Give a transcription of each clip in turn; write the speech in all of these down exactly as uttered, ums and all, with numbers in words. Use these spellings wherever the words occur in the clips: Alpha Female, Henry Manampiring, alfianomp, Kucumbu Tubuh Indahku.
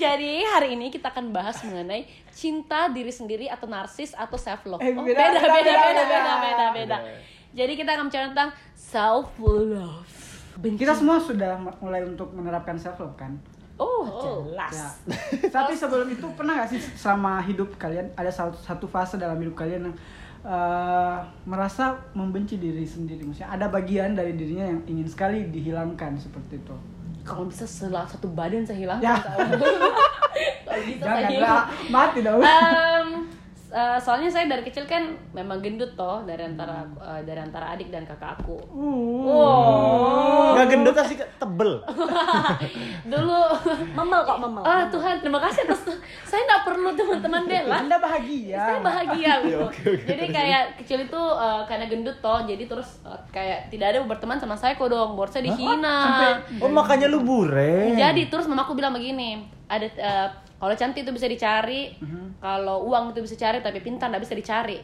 Jadi hari ini kita akan bahas mengenai cinta diri sendiri atau narsis atau self love. Oh, beda, beda, beda, beda, beda, beda, beda. Jadi kita akan bicara tentang self love. Benci. Kita semua sudah mulai untuk menerapkan self love kan? Oh, jelas. Ya. Tapi sebelum itu pernah gak sih sama hidup kalian ada satu fase dalam hidup kalian yang Uh, merasa membenci diri sendiri, maksudnya ada bagian dari dirinya yang ingin sekali dihilangkan seperti itu? Kalau bisa salah satu badan saya hilangkan ya. Kalau bisa jangan, saya hilang mati dong. um, uh, soalnya saya dari kecil kan memang gendut toh, dari antara uh, dari antara adik dan kakak aku. Uh, wow, nggak gendut sih, tebel. Dulu memel kok memel. Ah, Tuhan, terima kasih atas tuh. Saya nggak perlu teman-teman bela. Anda bahagia. Saya bahagia gitu. Okay, okay, jadi okay. Kayak kecil itu uh, karena gendut toh, jadi terus uh, kayak tidak ada berteman sama saya kok dong, buat saya dihina. Oh, oh makanya lu bureng. Jadi terus mamaku bilang begini, ada uh, kalau cantik itu bisa dicari, uh-huh. kalau uang itu bisa cari, tapi pintar nggak bisa dicari.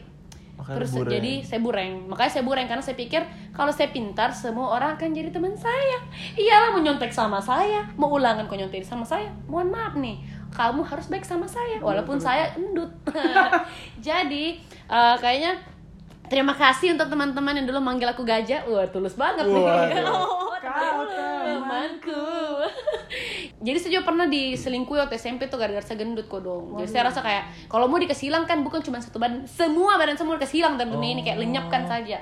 Makanya terus bureng. Jadi saya bureng, makanya saya bureng karena saya pikir kalau saya pintar semua orang akan jadi teman saya. Iyalah, mau nyontek sama saya, mau ulangan kok nyontek sama saya, mohon maaf nih, kamu harus baik sama saya walaupun saya endut. Jadi uh, kayaknya terima kasih untuk teman-teman yang dulu manggil aku gajah. Wah, tulus banget nih. Oh, kau temanku. Jadi saya juga pernah diselingkuhi waktu S M P tuh gara-gara saya gendut kok dong. Jadi saya rasa kayak kalau mau dikasih hilang kan bukan cuma satu badan, semua badan semua dikasih hilang dalam dunia ini, kayak lenyapkan saja.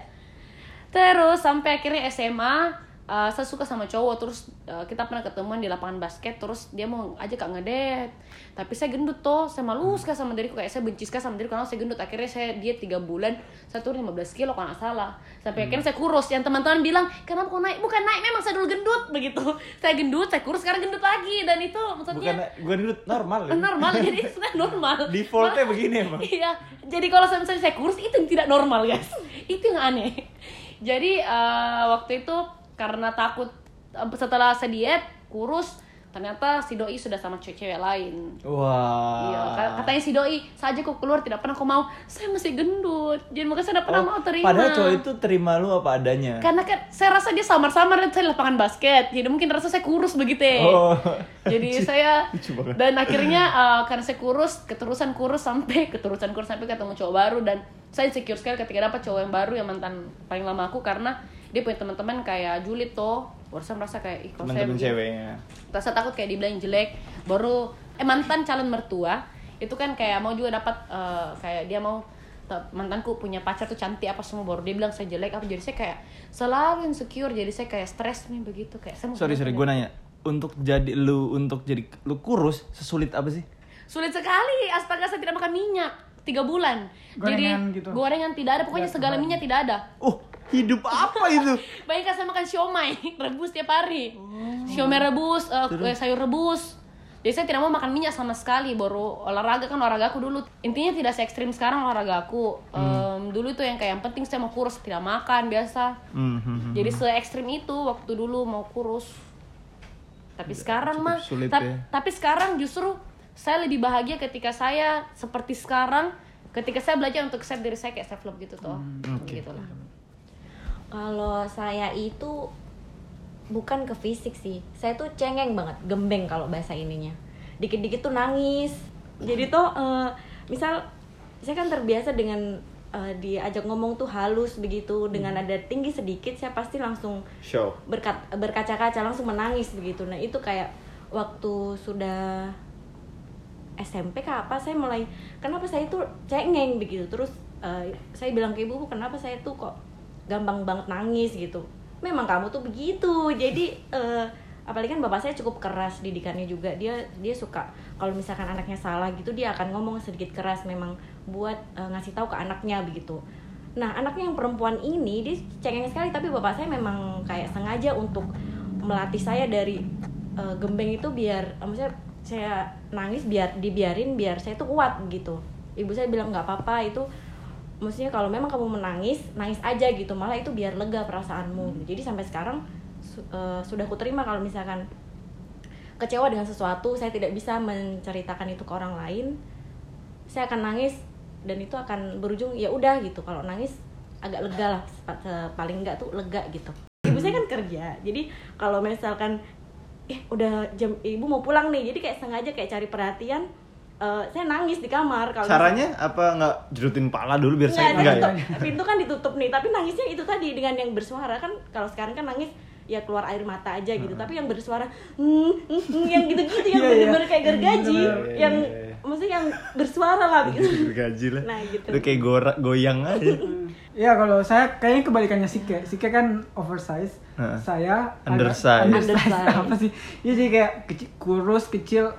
Terus sampai akhirnya S M A, uh, saya suka sama cowok, terus uh, kita pernah ketemuan di lapangan basket, terus dia mau aja Kak ngedet. Tapi saya gendut toh, saya malu sekali sama diriku, kayak saya benci sekali sama diriku karena saya gendut. Akhirnya saya diet tiga bulan, saya turun lima belas kilo kalau nggak salah. Sampai hmm. akhirnya saya kurus, yang teman-teman bilang, "Kenapa kok naik?" Bukan naik, memang saya dulu gendut begitu. Saya gendut, saya kurus, sekarang gendut lagi, dan itu maksudnya bukan bukan gendut, normal. Ya? Normal, jadi itu normal. Defaultnya nah, begini, Bang. Iya. Jadi kalau saya misalnya saya kurus, itu yang tidak normal, guys. Itu yang aneh. Jadi uh, waktu itu karena takut setelah saya diet kurus, ternyata si doi sudah sama cewek-cewek lain. Wah. Iya, katanya si doi, saja kok keluar tidak pernah kok mau, saya masih gendut. Jadi makanya saya tidak pernah oh, mau terima. Padahal cowok itu terima lu apa adanya. Karena kan saya rasa dia samar-samar dan saya lapangan basket. Jadi mungkin rasa saya kurus begitu. Ya. Oh. Jadi saya dan akhirnya uh, karena saya kurus, keterusan kurus sampai keterusan kurus sampai ketemu cowok baru, dan saya insecure sekali ketika dapat cowok yang baru yang mantan paling lama aku, karena dia punya teman-teman kayak julid toh. Baru saya merasa kayak, ih kalau saya ceweknya rasa takut kayak dibilang jelek. Baru eh mantan calon mertua itu kan kayak mau juga dapat uh, kayak dia mau mantanku punya pacar tuh cantik apa semua, baru dia bilang saya jelek apa, jadi saya kayak selalu insecure, jadi saya kayak stres nih begitu kayak saya. Sorry sorry gue nanya, untuk jadi lu untuk jadi lu kurus sesulit apa sih? Sulit sekali, astaga, saya tidak makan minyak tiga bulan. Gorengan jadi gitu. Gorengan tidak ada, pokoknya segala minyak tidak ada. Oh, hidup apa itu? Bayangkan saya makan siomay rebus tiap hari. Oh. Siomay rebus, uh, sayur rebus. Jadi saya tidak mau makan minyak sama sekali. Baru olahraga, kan olahraga aku dulu intinya tidak se ekstrim sekarang olahraga aku. hmm. um, Dulu itu yang kayak yang penting saya mau kurus, tidak makan biasa. hmm. Jadi se ekstrim itu waktu dulu mau kurus. Tapi ya, sekarang mah ta- ya. Tapi sekarang justru saya lebih bahagia ketika saya seperti sekarang, ketika saya belajar untuk accept diri saya kayak self love gitu toh. hmm, okay. Gitu lah. Kalau saya itu bukan ke fisik sih, saya tuh cengeng banget, gembeng kalau bahasa ininya. Dikit-dikit tuh nangis. Jadi tuh, uh, misal saya kan terbiasa dengan uh, diajak ngomong tuh halus begitu, dengan ada tinggi sedikit, saya pasti langsung show berkat, berkaca-kaca langsung menangis begitu. Nah itu kayak waktu sudah S M P ke apa, saya mulai kenapa saya tuh cengeng begitu. Terus uh, saya bilang ke ibu, kenapa saya tuh kok gampang banget nangis gitu. Memang kamu tuh begitu. Jadi uh, apalagi kan bapak saya cukup keras didikannya juga. Dia dia suka kalau misalkan anaknya salah gitu dia akan ngomong sedikit keras memang buat uh, ngasih tahu ke anaknya begitu. Nah, anaknya yang perempuan ini dia cengeng sekali, tapi bapak saya memang kayak sengaja untuk melatih saya dari uh, gembeng itu biar uh, maksudnya saya nangis biar dibiarin biar saya tuh kuat gitu. Ibu saya bilang nggak apa-apa itu. Maksudnya kalau memang kamu menangis, nangis aja gitu. Malah itu biar lega perasaanmu. Jadi sampai sekarang su- uh, sudah kuterima kalau misalkan kecewa dengan sesuatu, saya tidak bisa menceritakan itu ke orang lain. Saya akan nangis dan itu akan berujung ya udah gitu. Kalau nangis agak lega lah, paling enggak tuh lega gitu. Ibu saya kan kerja. Jadi kalau misalkan eh udah jam ibu mau pulang nih, jadi kayak sengaja kayak cari perhatian. Uh, saya nangis di kamar. Kalau caranya misalnya, apa nggak jerutin pala dulu biar saya enggak ya? Pintu kan ditutup nih, tapi nangisnya itu tadi dengan yang bersuara kan. Kalau sekarang kan nangis ya keluar air mata aja gitu, hmm. tapi yang bersuara mm, mm, mm, yang gitu-gitu yang bener-bener kayak gergaji, yang maksudnya yang bersuara lah gitu. Gergaji lah. Nah gitu. Itu kayak gorak goyang aja. Iya kalau saya kayaknya kebalikannya Sike. Sike kan oversize, hmm. saya undersize. Undersize. Undersize. Apa sih? Iya sih kayak kecil, kurus kecil.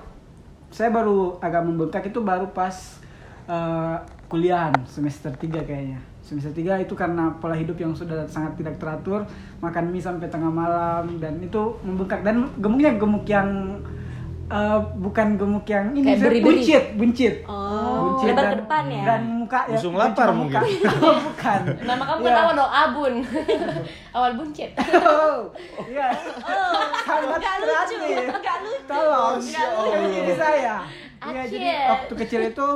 Saya baru agak membengkak itu baru pas uh, kuliahan semester tiga kayaknya. Semester tiga itu karena pola hidup yang sudah sangat tidak teratur, makan mie sampai tengah malam dan itu membengkak dan gemuknya gemuk yang uh, bukan gemuk yang ini beri-beri. buncit, buncit. Oh, buncit lebar dan, ke depan ya. Dan muka ya. Langsung lapar mungkin. Bukan. Nama kamu kan awal doa bun. Awal buncit. Oh. Iya. Oh. Sangat berat nih. Enggak lucu. Tolong. Ini saya. Iya, jadi waktu kecil itu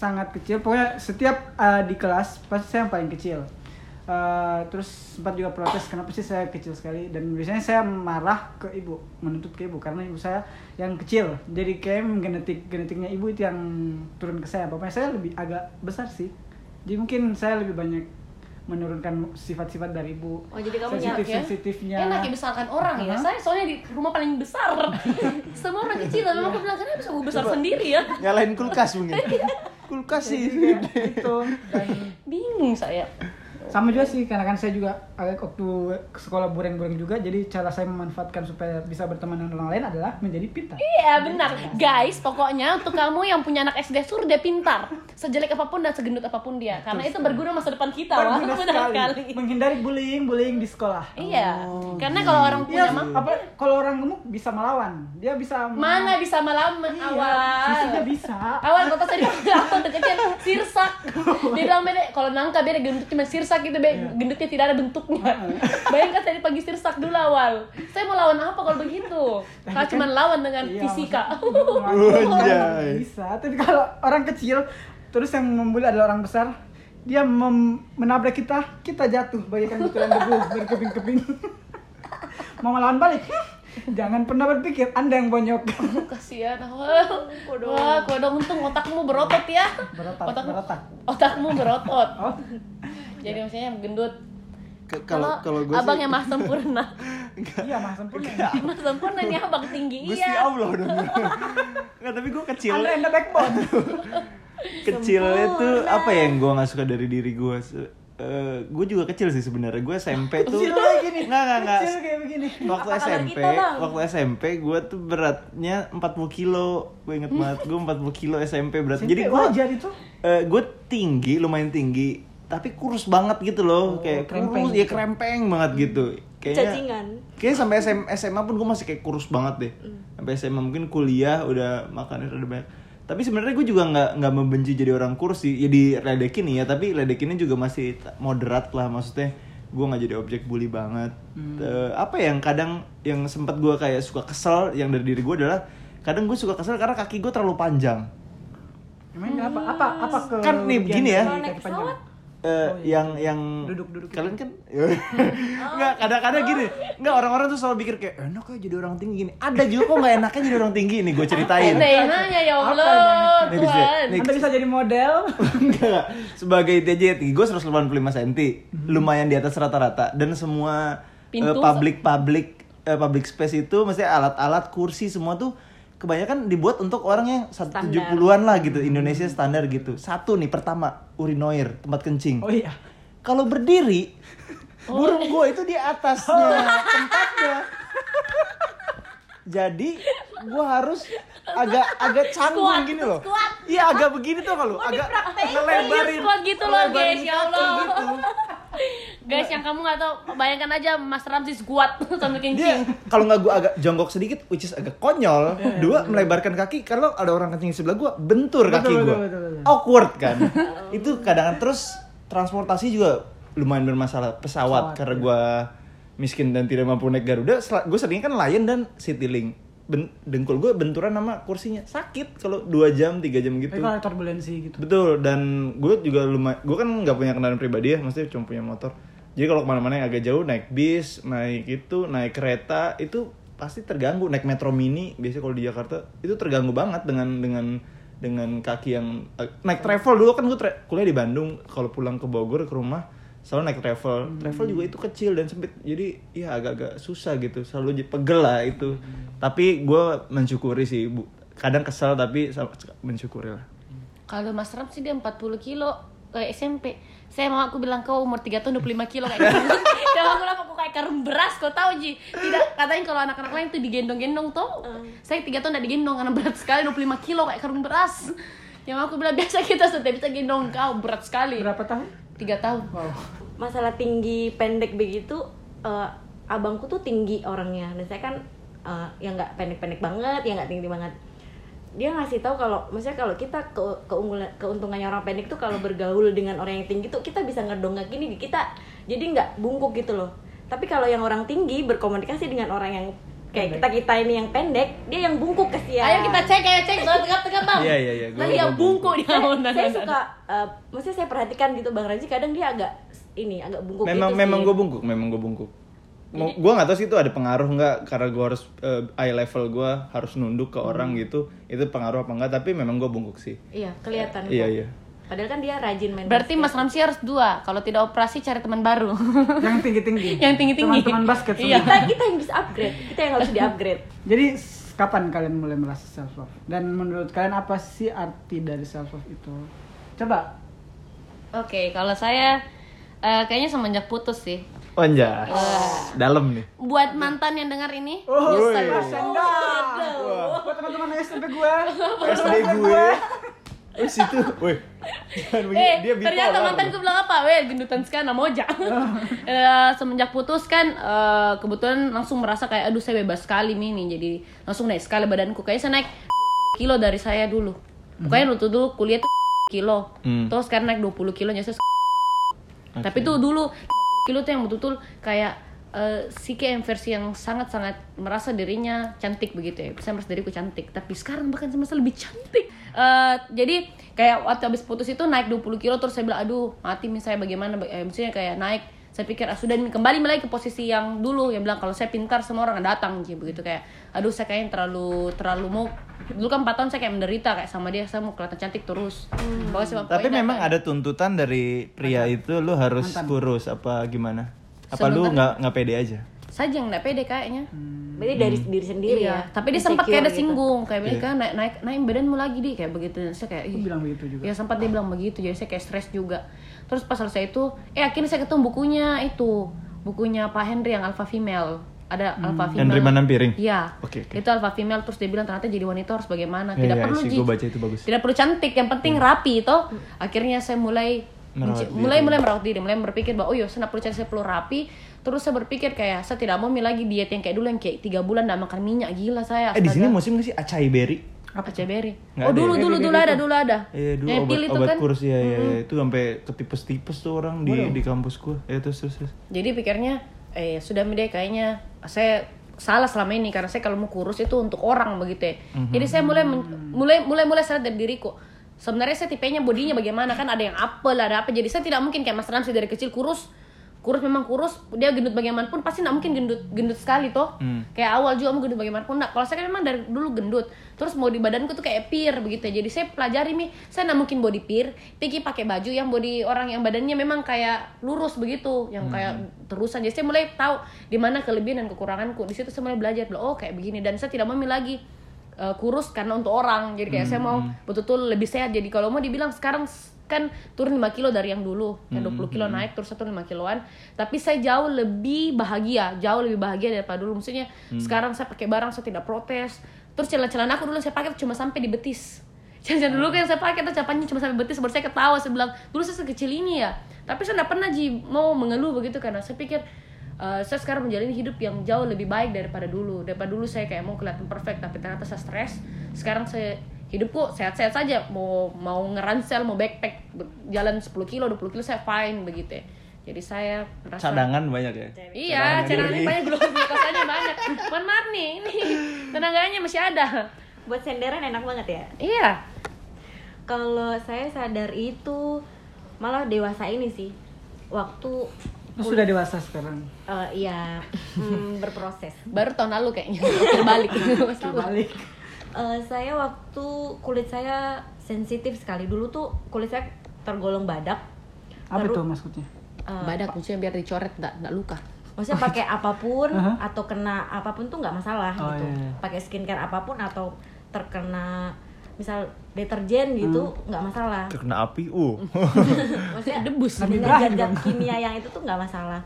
sangat kecil, pokoknya setiap uh, di kelas pasti saya yang paling kecil. Uh, terus sempat juga protes kenapa sih saya kecil sekali, dan biasanya saya marah ke ibu, menuntut ke ibu karena ibu saya yang kecil. Jadi kayak genetik genetiknya ibu itu yang turun ke saya. Bapaknya saya lebih agak besar sih. Jadi mungkin saya lebih banyak menurunkan sifat-sifat dari ibu. Oh jadi kamu sensitif ya? Sensitifnya. Enak ya besarkan orang uh-huh. ya. Saya soalnya di rumah paling besar. Semua orang kecil, lalu aku bilang kenapa bisa aku besar coba sendiri ya? Nyalain kulkas mungkin. Kulkas sih. Gitu. Dan bingung saya. Sama juga sih karena kan saya juga agak waktu sekolah bureng-bureng juga, jadi cara saya memanfaatkan supaya bisa berteman dengan orang lain adalah menjadi pintar. Iya benar guys, pokoknya untuk kamu yang punya anak S D surde pintar, sejelek apapun dan segendut apapun dia, karena terus itu berguna masa depan kita. Wah benar sekali, menghindari bullying bullying di sekolah. Iya oh, karena kalau orang punya iya, mah apa kalau orang gemuk bisa melawan, dia bisa mana bisa melawan iya, awal sisinya bisa awal kota tadi apa terjadi sirsak dia bilang beda kalau nangka beda gendut cuma sirsak gitu be, yeah. Gendutnya tidak ada bentuknya. Bayangkan tadi pagi sirsak dulu awal. Saya mau lawan apa kalau begitu? Kalau cuma lawan dengan iya, fisika. Wajah. Bisa, tapi kalau orang kecil terus yang membuli adalah orang besar, dia mem- menabrak kita, kita jatuh bagaikan butiran debu berkeping-keping. Mau melawan balik? Jangan pernah berpikir Anda yang bonyok. Kasihan awal. Wah, kodong untung otakmu berotot ya. Berotot. Otakmu berotot. Otakmu berotot. Oh. Jadi maksudnya yang gendut. Kalau abang sih, yang mah sempurna. Iya mah sempurna. Mah sempurna nih abang tinggi. Gusti iya. Allah dong. Enggak tapi gue kecil. Anda enda backbone. Kecilnya sempurna. Tuh apa yang gue nggak suka dari diri gue? Uh, gue juga kecil sih sebenarnya. Gue S M P tuh kecil kayak gini. Nggak nggak nggak. Kecil kayak begini. Waktu apa S M P, kita, waktu S M P gue tuh beratnya empat puluh kilo. Gue inget banget gue empat puluh kilo S M P berat. Jadi gue uh, gue tinggi, lumayan tinggi. Tapi kurus banget gitu loh, oh, kayak kurus, gitu. Ya krempeng banget gitu. Kayaknya, cacingan. Kayaknya sampai S M A pun gue masih kayak kurus banget deh. Mm. Sampai S M A mungkin kuliah udah makannya rada banyak. Tapi sebenarnya gue juga nggak nggak membenci jadi orang kurus sih. Ya diledekin ya, tapi ledekinnya juga masih moderat lah. Maksudnya gue nggak jadi objek bully banget. Mm. Uh, apa yang kadang yang sempat gue kayak suka kesel yang dari diri gue adalah kadang gue suka kesel karena kaki gue terlalu panjang. Emang hmm. apa apa apa ke? Kan nih begini ya. Uh, oh, iya. yang yang duduk, duduk, kalian kan nggak kadang-kadang gini nggak orang-orang tuh selalu pikir kayak enak aja jadi orang tinggi gini, ada juga kok nggak enaknya jadi orang tinggi nih gue ceritain enaknya ya Allah nih, bisa, nih, Anda bisa jadi model nggak sebagai T J T gue seratus delapan puluh lima sentimeter lumayan di atas rata-rata dan semua uh, public public uh, public space itu maksudnya alat-alat kursi semua tuh kebanyakan dibuat untuk orang yang seratus tujuh puluhan lah gitu, Indonesia standar gitu. Satu nih, pertama, urinoir, tempat kencing. Oh iya. Kalau berdiri, oh. burung gue itu di atasnya oh. tempatnya. Jadi gue harus agak agak canggung gini loh. Iya agak begini tuh kalau, oh, agak ngelebarin. Squat gitu loh guys, ya Allah. Guys yang kamu nggak tahu bayangkan aja Mas Ramzi squat sambil kencing. Kalau nggak gue agak jongkok sedikit, which is agak konyol. Dua melebarkan kaki kalau ada orang kencing di sebelah gue bentur kaki gue, awkward kan. Itu kadang-kadang terus transportasi juga lumayan bermasalah pesawat, pesawat karena ya. gue miskin dan tidak mampu naik Garuda. Gue seringnya kan Lion dan Citylink. Ben- dengkul gue benturan sama kursinya sakit kalau dua jam tiga jam gitu. Tapi kalau turbulensi gitu. Betul, dan gue juga lumayan, gue kan nggak punya kendaraan pribadi ya, maksudnya cuma punya motor. Jadi kalau kemana-mana yang agak jauh naik bis, naik itu, naik kereta itu pasti terganggu. Naik metro mini biasanya kalau di Jakarta itu terganggu banget dengan dengan dengan kaki yang uh, naik travel. Dulu kan gue tra- kuliah di Bandung, kalau pulang ke Bogor ke rumah selalu naik travel. Hmm. Travel juga itu kecil dan sempit, jadi ya agak-agak susah gitu, selalu pegel lah itu. Hmm. Tapi gue mensyukuri sih, bu. Kadang kesel tapi mensyukuri lah. Kalau Mas Ram sih dia empat puluh kilo eh, S M P. Saya mau aku bilang kau umur tiga tahun dua puluh lima kilo kayak gitu. Dan aku lah aku kayak karung beras kau tahu Ji. Tidak, katanya kalau anak-anak lain tuh digendong-gendong tuh. Uh. Saya tiga tahun enggak digendong karena berat sekali, dua puluh lima kilo kayak karung beras. Yang aku bilang biasa kita sudah bisa gendong kau, berat sekali. Berapa tahun? tiga tahun. Wow. Masalah tinggi pendek begitu, uh, abangku tuh tinggi orangnya. Dan saya kan uh, yang enggak pendek-pendek banget, yang enggak tinggi banget. Dia ngasih tahu kalau maksudnya kalau kita ke, keunggulan keuntungannya orang pendek tuh kalau bergaul dengan orang yang tinggi tuh kita bisa ngedongak gini, kita jadi nggak bungkuk gitu loh. Tapi kalau yang orang tinggi berkomunikasi dengan orang yang kayak pendek. kita kita ini yang pendek, dia yang bungkuk kasihan. Ayo kita cek, ayo cek, tegap-tegap bang. Iya iya iya. Tapi yang bungkuk dia. Saya suka, uh, maksudnya saya perhatikan gitu Bang Raji kadang dia agak ini agak bungkuk. Memang gitu, memang gue bungkuk, memang gue bungkuk. Mau gue nggak tahu sih itu ada pengaruh nggak karena gue harus uh, eye level gue harus nunduk ke hmm. orang gitu, itu pengaruh apa nggak, tapi memang gue bungkuk sih. Iya kelihatan. Uh, iya iya. Padahal kan dia rajin main. Berarti basket. Mas Ramsi harus dua, kalau tidak operasi cari teman baru. Yang tinggi tinggi. Yang tinggi tinggi. Teman-teman basket. Iya. Kita kita yang bisa upgrade, kita yang harus di upgrade. Jadi kapan kalian mulai merasa self love? Dan menurut kalian apa sih arti dari self love itu? Coba. Oke, okay, kalau saya uh, kayaknya semenjak putus sih. Anjas, uh. dalam nih. Buat mantan yang dengar ini, oh, nyesel. Oh, buat teman-teman S D gue, S D gue. Eh situ, woi. Eh, ternyata mantan gue bilang apa? Weh, gendutan sekarang mau jak. uh, semenjak putus kan, uh, kebetulan langsung merasa kayak aduh saya bebas sekali nih, nih. Jadi langsung naik sekali badanku, kayaknya saya naik kilo dari saya dulu. Pokoknya waktu dulu kuliah tuh kilo, hmm. terus sekarang naik dua puluh kilo nyesel. Okay. Tapi tuh dulu kilo tuh yang betul-betul kayak uh, Sike yang versi yang sangat-sangat merasa dirinya cantik begitu ya. Saya merasa diriku cantik, tapi sekarang bahkan saya merasa lebih cantik. uh, Jadi kayak waktu habis putus itu naik dua puluh kilo terus saya bilang aduh mati misalnya bagaimana, eh, maksudnya kayak naik. Saya pikir ah, sudah kembali lagi ke posisi yang dulu yang bilang kalau saya pintar semua orang datang gitu, begitu kayak aduh saya kayaknya terlalu terlalu mau. Dulu kan empat tahun saya kayak menderita kayak sama dia, saya mau kelihatan cantik terus. Hmm. Tapi memang kan ada tuntutan dari pria mantan. Itu lu harus mantan. Kurus apa gimana? Apa sebentar. Lu nggak nggak pede aja? Saya yang nggak pede kayaknya. Hmm. Berarti dari hmm. diri sendiri iya. ya. Tapi dia sempat kayak ada gitu. Singgung kayak yeah. kan naik naik naik badanmu lagi deh kayak begitu. Saya kayak ih. Bilang begitu juga. Ya sempat dia bilang begitu, jadi saya kayak stres juga. Terus pas selesai itu, eh akhirnya saya ketemu bukunya itu, bukunya Pak Henry yang Alpha Female. Ada hmm. Alpha Female. Henry Manampiring. Iya. Okay, okay. Itu Alpha Female terus dia bilang ternyata jadi wanita harus bagaimana. Tidak ya, ya, perlu jijik. Tidak perlu cantik, yang penting hmm. rapi itu. Akhirnya saya mulai merawat menci- mulai mulai merawat diri, mulai berpikir bahwa oh iya saya perlu cantik, saya perlu rapi. Terus saya berpikir kayak saya tidak mau lagi diet yang kayak dulu yang kayak tiga bulan enggak makan minyak, gila saya. Eh di sini musim enggak sih acai berry? Apa acai berry? Oh dulu dulu dulu ada, dulu ada. Iya, dulu obat, itu obat kan. Kurus ya, mm-hmm. ya, itu sampai ketipes-tipes tuh orang di di kampus gua. Ya terus terus. Jadi pikirnya eh sudah mending kayaknya saya salah selama ini karena saya kalau mau kurus itu untuk orang begitu ya. Mm-hmm. Jadi saya mulai men- mulai mulai mulai sadar dari diriku. Sebenarnya saya tipenya bodinya bagaimana, kan ada yang apel, ada apa. Jadi saya tidak mungkin kayak Mas Ramsi dari kecil kurus. Kurus memang kurus, dia gendut bagaimanapun pasti enggak mungkin gendut gendut sekali toh. Mm. Kayak awal juga mau gendut bagaimanapun enggak. Kalau saya kan memang dari dulu gendut. Terus mau di badanku tuh kayak pir begitu ya. Jadi saya pelajari nih, saya enggak mungkin body pir. Piki pakai baju yang body orang yang badannya memang kayak lurus begitu, yang kayak mm. terusan. Jadi saya mulai tahu di mana kelebihan dan kekuranganku. Di situ saya mulai belajar, oh kayak begini dan saya tidak mau lagi uh, kurus karena untuk orang. Jadi kayak mm. saya mau betul-betul lebih sehat. Jadi kalau mau dibilang sekarang kan turun lima kilo dari yang dulu, yang dua puluh kilo naik terus turun lima kiloan, tapi saya jauh lebih bahagia, jauh lebih bahagia daripada dulu. Maksudnya hmm. sekarang saya pakai barang saya tidak protes. Terus celana-celana aku dulu saya pakai cuma sampai di betis. Celana dulu kan saya pakai tuh capanya cuma sampai betis, baru saya ketawa saya bilang, "Dulu saya sekecil ini ya." Tapi saya enggak pernah ji mau mengeluh begitu karena saya pikir uh, saya sekarang menjalani hidup yang jauh lebih baik daripada dulu. Daripada dulu saya kayak mau kelihatan perfect tapi ternyata saya stres. Sekarang saya hidupku sehat-sehat saja, mau mau ngeransel, mau backpack, jalan sepuluh kilo, dua puluh kilo saya fine begitu ya. Jadi saya merasa cadangan banyak ya? Iya, cadangannya banyak, glukosa glukosannya banyak. Mohon maaf nih, ini tenaganya masih ada. Buat senderan enak banget ya? Iya. Kalau saya sadar itu malah dewasa ini sih. Waktu Sudah dewasa sekarang? Uh, iya, mm, berproses. Baru tahun lalu kayaknya, terbalik. Terbalik. Uh, saya waktu kulit saya sensitif sekali. Dulu tuh kulit saya tergolong badak. Apa itu maksudnya? Uh, badak maksudnya biar dicoret, nggak nggak luka. Maksudnya pakai apapun uh-huh. atau kena apapun tuh nggak masalah oh, gitu. Iya. Pakai skincare apapun atau terkena misal deterjen gitu nggak hmm. masalah. Terkena api, uh. maksudnya debus. Dengan zat kimia yang itu tuh nggak masalah.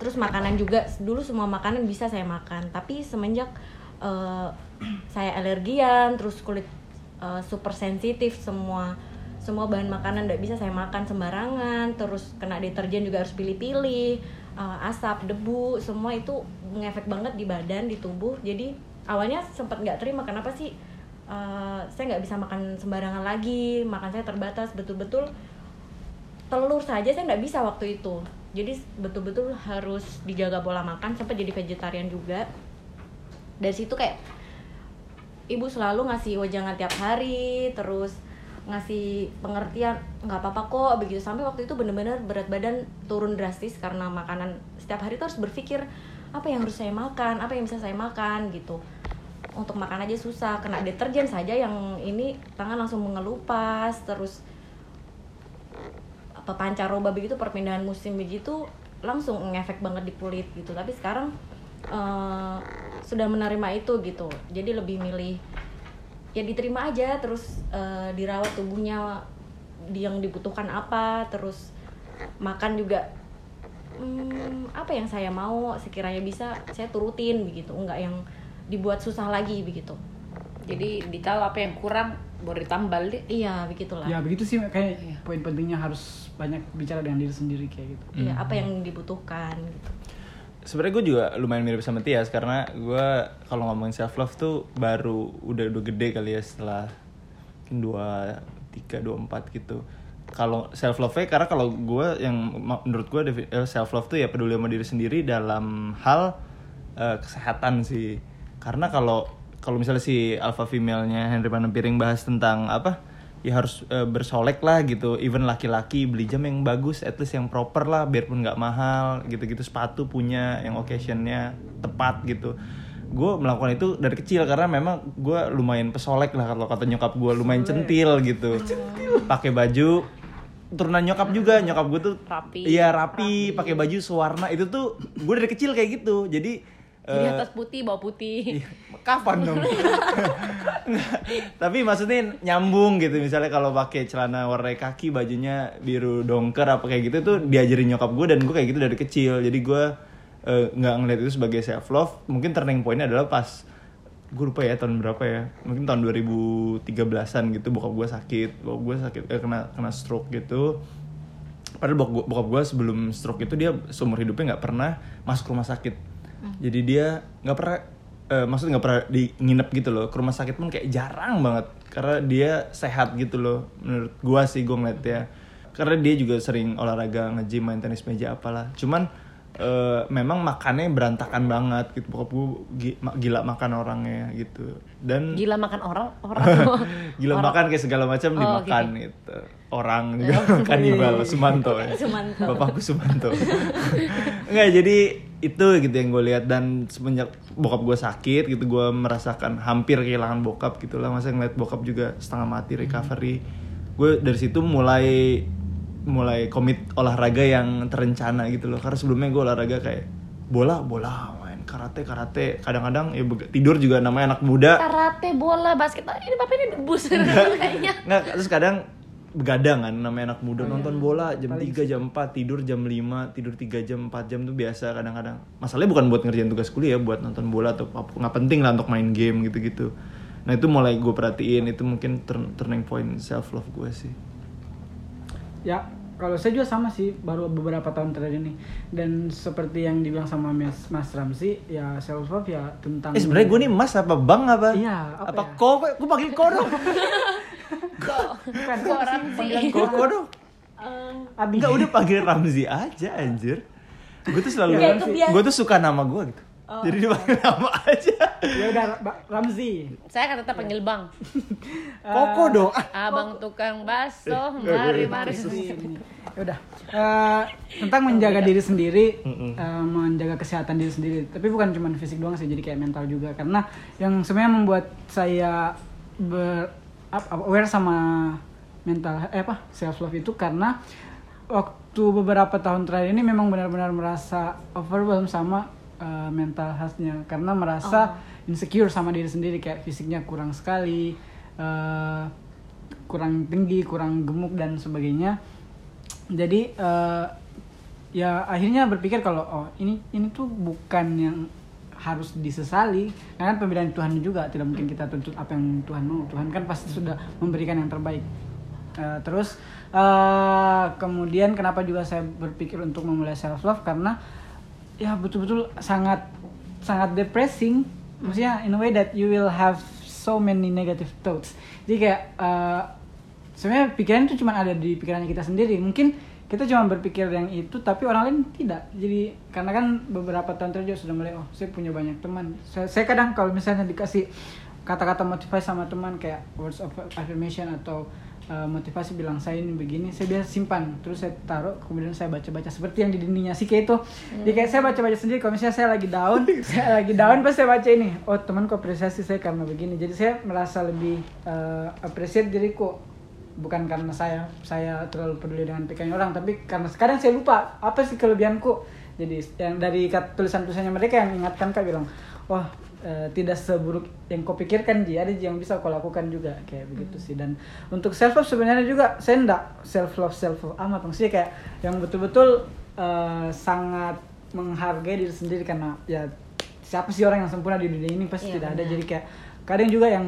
Terus makanan juga, dulu semua makanan bisa saya makan, tapi semenjak uh, saya alergian, terus kulit uh, super sensitif, semua semua bahan makanan nggak bisa saya makan sembarangan, terus kena deterjen juga harus pilih-pilih, uh, asap, debu, semua itu ngefek banget di badan, di tubuh. Jadi awalnya sempat nggak terima, kenapa sih? Uh, saya nggak bisa makan sembarangan lagi, makan saya terbatas, betul-betul telur saja saya nggak bisa waktu itu. Jadi betul-betul harus dijaga pola makan, sampai jadi vegetarian juga. Dari situ kayak ibu selalu ngasih wejangan tiap hari, terus ngasih pengertian, nggak apa-apa kok begitu. Sampai waktu itu benar-benar berat badan turun drastis karena makanan setiap hari tuh harus berpikir apa yang harus saya makan, apa yang bisa saya makan gitu. Untuk makan aja susah, kena deterjen saja yang ini tangan langsung mengelupas. Terus apa pancaroba begitu, perpindahan musim begitu langsung ngefek banget di kulit gitu. Tapi sekarang uh, sudah menerima itu gitu, jadi lebih milih ya diterima aja, terus uh, dirawat tubuhnya yang dibutuhkan apa, terus makan juga hmm, apa yang saya mau sekiranya bisa saya turutin begitu, enggak yang dibuat susah lagi begitu. Jadi ditahu apa yang kurang baru ditambal deh. Iya, begitulah. Ya, begitu sih kayak iya. Poin pentingnya harus banyak bicara dengan diri sendiri kayak gitu. Iya, hmm. apa yang dibutuhkan gitu. Sebenarnya gue juga lumayan mirip sama Tias karena gue kalau ngomongin self love tuh baru udah udah gede kali ya, setelah mungkin dua tiga dua empat gitu. Kalau self love-nya karena kalau gue yang menurut gue self love tuh ya peduli sama diri sendiri dalam hal uh, kesehatan sih. Karena kalau kalau misalnya si Alpha Female-nya Henry Manampiring bahas tentang apa, ya harus e, bersolek lah gitu. Even laki-laki beli jam yang bagus, at least yang proper lah, biarpun nggak mahal gitu-gitu. Sepatu punya yang occasion-nya tepat gitu. Gue melakukan itu dari kecil karena memang gue lumayan pesolek lah, kalau kata nyokap gue lumayan centil gitu. Pakai baju turunan nyokap juga, nyokap gue tuh rapi. Iya rapi, rapi. Pakai baju sewarna itu tuh gue dari kecil kayak gitu. Jadi di atas putih, bawah putih. Kapan dong? Tapi maksudnya nyambung gitu. Misalnya kalau pakai celana warna kaki, bajunya biru dongker apa kayak gitu tuh diajarin nyokap gue, dan gue kayak gitu dari kecil. Jadi gue uh, gak ngeliat itu sebagai self love. Mungkin turning point-nya adalah pas, gue lupa ya tahun berapa ya, mungkin tahun dua ribu tiga belasan gitu. Bokap gue sakit, bokap gue sakit eh, kena, kena stroke gitu. Padahal bokap, bokap gue sebelum stroke itu dia seumur hidupnya gak pernah masuk rumah sakit. Jadi dia nggak pernah, uh, maksud nggak pernah di nginep gitu loh. Ke rumah sakit pun kayak jarang banget, karena dia sehat gitu loh. Menurut gue sih gue ngeliatnya, karena dia juga sering olahraga, nge-gym, main tenis meja apalah. Cuman uh, memang makannya berantakan banget gitu. Bokap gue gila makan orangnya gitu. Dan gila makan orang, orang. Gila orang. Makan kayak segala macam oh, dimakan okay. Gitu. Orang juga kanibal, Sumanto ya. Sumanto. Bapakku Sumanto. Enggak, jadi itu gitu yang gue lihat. Dan semenjak bokap gue sakit gitu, gue merasakan hampir kehilangan bokap gitu lah. Masa ngeliat bokap juga setengah mati recovery. Gue dari situ mulai mulai komit olahraga yang terencana gitu loh. Karena sebelumnya gue olahraga kayak bola, bola, main karate, karate. Kadang-kadang ya tidur juga, namanya anak muda. Karate, bola, basket. Ini bapak ini debus kayaknya. Enggak, terus kadang begadang kan, namanya anak muda, nonton bola jam tiga, jam empat, tidur jam lima, tidur tiga jam, empat jam tuh biasa kadang-kadang. Masalahnya bukan buat ngerjain tugas kuliah, buat nonton bola atau apa, nggak penting lah untuk main game gitu-gitu. Nah itu mulai gue perhatiin, itu mungkin turn- turning point self love gue sih. Ya, kalau saya juga sama sih, baru beberapa tahun terakhir ini. Dan seperti yang dibilang sama Mas, Mas Ramzi, ya self love ya tentang. Eh sebenarnya gue nih Mas apa Bang apa? Iya. Apa, apa ya? Ko? Gue panggil ko dong. Kok Ramzi? Kok kok dong? Enggak, udah panggil Ramzi aja anjir. Gue tuh selalu, gue tuh suka nama gue gitu. Oh, jadi dipanggil nama aja. Ya udah Ramzi. Saya akan tetap panggil Bang. Koko dong. Abang tukang baso, mari-mari. Ya udah. Uh, tentang menjaga diri sendiri, uh, menjaga kesehatan diri sendiri. Tapi bukan cuma fisik doang sih, jadi kayak mental juga. Karena yang sebenarnya membuat saya ber aware sama mental eh apa self love itu karena waktu beberapa tahun terakhir ini memang benar-benar merasa overwhelmed sama Uh, mental health-nya karena merasa oh. insecure sama diri sendiri, kayak fisiknya kurang sekali, uh, kurang tinggi, kurang gemuk dan sebagainya. Jadi uh, ya akhirnya berpikir kalau oh ini ini tuh bukan yang harus disesali, karena pemberian Tuhan juga tidak mungkin kita tuntut apa yang Tuhan mau. Tuhan kan pasti sudah memberikan yang terbaik. Uh, terus uh, kemudian kenapa juga saya berpikir untuk memulai self love karena ya betul-betul sangat sangat depressing, maksudnya in a way that you will have so many negative thoughts. Jadi kayak uh, sebenarnya pikiran itu cuma ada di pikirannya kita sendiri. Mungkin kita cuma berpikir yang itu tapi orang lain tidak. Jadi karena kan beberapa tahun terakhir sudah mulai oh saya punya banyak teman. Saya, saya kadang kalau misalnya dikasih kata-kata motivasi sama teman kayak words of affirmation atau Uh, motivasi bilang saya ini begini, saya biasa simpan terus saya taruh, kemudian saya baca-baca seperti yang di dindingnya si kayak itu. Jadi kayak saya baca-baca sendiri kalau misalnya saya lagi down saya lagi down pas saya baca ini, oh temanku apresiasi saya karena begini, jadi saya merasa lebih uh, appreciate diriku, bukan karena saya saya terlalu peduli dengan pikiran orang, tapi karena sekarang saya lupa apa sih kelebihanku. Jadi yang dari tulisan-tulisannya mereka yang ingatkan kak bilang wah oh, Uh, tidak seburuk yang kau pikirkan Ji, ada yang bisa kau lakukan juga kayak begitu sih. Dan untuk self love sebenarnya juga saya enggak self love self love amat, maksudnya kayak yang betul-betul uh, sangat menghargai diri sendiri karena ya siapa sih orang yang sempurna di dunia ini, pasti ya, tidak ada benar. Jadi kayak kadang juga yang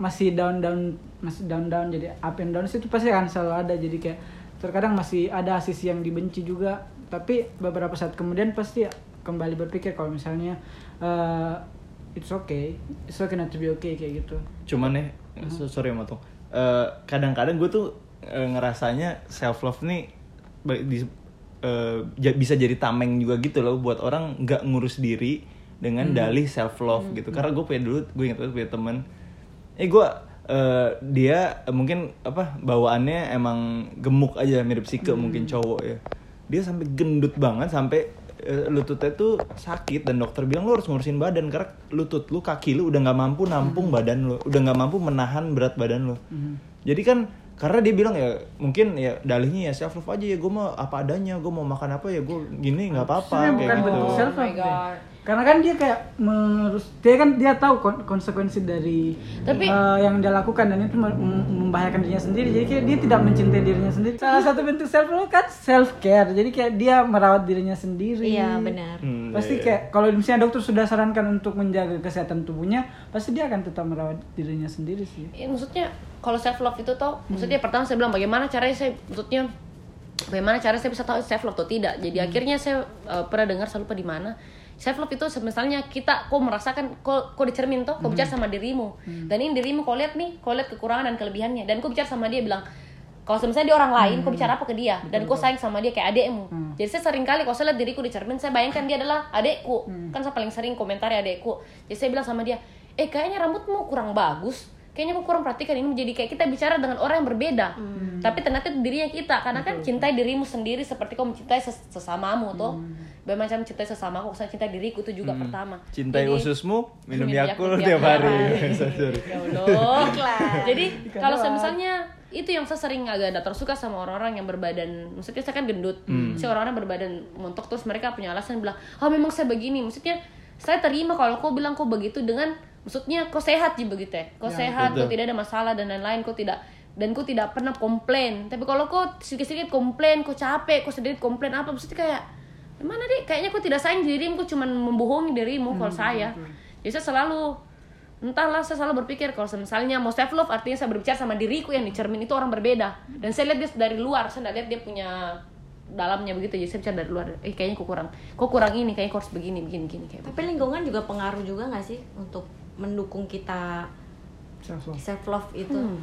masih down down masih down down jadi up and down itu pasti akan selalu ada, jadi kayak terkadang masih ada sisi yang dibenci juga, tapi beberapa saat kemudian pasti ya, kembali berpikir kalau misalnya uh, it's okay, it's okay not to be okay kayak gitu. Cuman ya, uh-huh. sorry matong. Uh, kadang-kadang gue tuh uh, ngerasanya self love nih di, uh, j- bisa jadi tameng juga gitu loh buat orang nggak ngurus diri dengan hmm. dalih self love hmm. gitu. Karena gue punya dulu, gue ingat gue punya temen. Eh gue uh, dia uh, mungkin apa bawaannya emang gemuk aja, mirip sike hmm. mungkin cowok ya. Dia sampai gendut banget sampai lututnya tuh sakit dan dokter bilang lu harus ngurusin badan karena lutut lu, kaki lu udah nggak mampu nampung mm-hmm. badan lu, udah nggak mampu menahan berat badan lu. Mm-hmm. Jadi kan karena dia bilang ya mungkin ya dalihnya ya self love aja, ya gue mau apa adanya, gue mau makan apa ya gue gini nggak apa-apa kayak bukan gitu. Bentuk self love. Oh karena kan dia kayak merus, dia kan dia tahu konsekuensi dari tapi, uh, yang dia lakukan dan itu membahayakan dirinya sendiri, jadi kayak dia tidak mencintai dirinya sendiri. Salah satu bentuk self love kan self care, jadi kayak dia merawat dirinya sendiri. Iya benar. Hmm, pasti kayak kalau misalnya dokter sudah sarankan untuk menjaga kesehatan tubuhnya, pasti dia akan tetap merawat dirinya sendiri sih. Ya, maksudnya kalau self love itu toh, maksudnya hmm. pertama saya bilang bagaimana caranya saya maksudnya bagaimana caranya saya bisa tahu self love atau tidak. Jadi hmm. akhirnya saya uh, pernah dengar saya lupa di mana. Self love itu misalnya kita kok merasakan kok kok dicermin toh, kok mm-hmm. bicara sama dirimu. Mm-hmm. Dan ini dirimu kok lihat nih, kok lihat kekurangan dan kelebihannya dan kok bicara sama dia bilang kalau misalnya dia orang lain, mm-hmm. kok bicara apa ke dia dan kok sayang sama dia kayak adekmu. Mm-hmm. Jadi saya sering kali kalau saya lihat diriku dicermin, saya bayangkan dia adalah adekku. Mm-hmm. Kan saya paling sering komentari adekku. Jadi saya bilang sama dia, "Eh, kayaknya rambutmu kurang bagus. Kayaknya aku kurang perhatikan ini." Menjadi kayak kita bicara dengan orang yang berbeda. Hmm. Tapi ternyata itu dirinya kita. Karena kan cintai dirimu sendiri seperti kau mencintai ses- sesamamu toh. Hmm. Macam cintai sesamaku, saya cintai diriku itu juga hmm. pertama. Cintai jadi, ususmu, minum Yakult tiap hari. hari. Sorry. Ya Allah. Jadi kalau misalnya itu yang saya sering agak tidak tersuka sama orang-orang yang berbadan, maksudnya saya kan gendut. Hmm. Si orang-orang berbadan montok terus mereka punya alasan bilang, "Ah, oh, memang saya begini." Maksudnya saya terima kalau kau bilang kau begitu dengan maksudnya kau sehat sih begitu ya, kau ya, sehat, betul. Kau tidak ada masalah dan lain-lain, kau tidak dan kau tidak pernah komplain. Tapi kalau kau sedikit-sedikit komplain, kau capek, kau sedikit komplain apa maksudnya kayak mana deh? Kayaknya kau tidak sayang dirimu, kau cuma membohongi dirimu. hmm, kalau saya, betul. Jadi saya selalu entahlah saya selalu berpikir kalau misalnya mau self love artinya saya berbicara sama diriku yang dicermin itu orang berbeda dan saya lihat dia dari luar, saya tidak lihat dia punya dalamnya begitu, jadi saya bicara dari luar, eh kayaknya kau kurang, kau kurang ini, kayaknya kau harus begini, begini, begini kayak. Tapi lingkungan juga pengaruh juga nggak sih untuk mendukung kita self love itu? Hmm.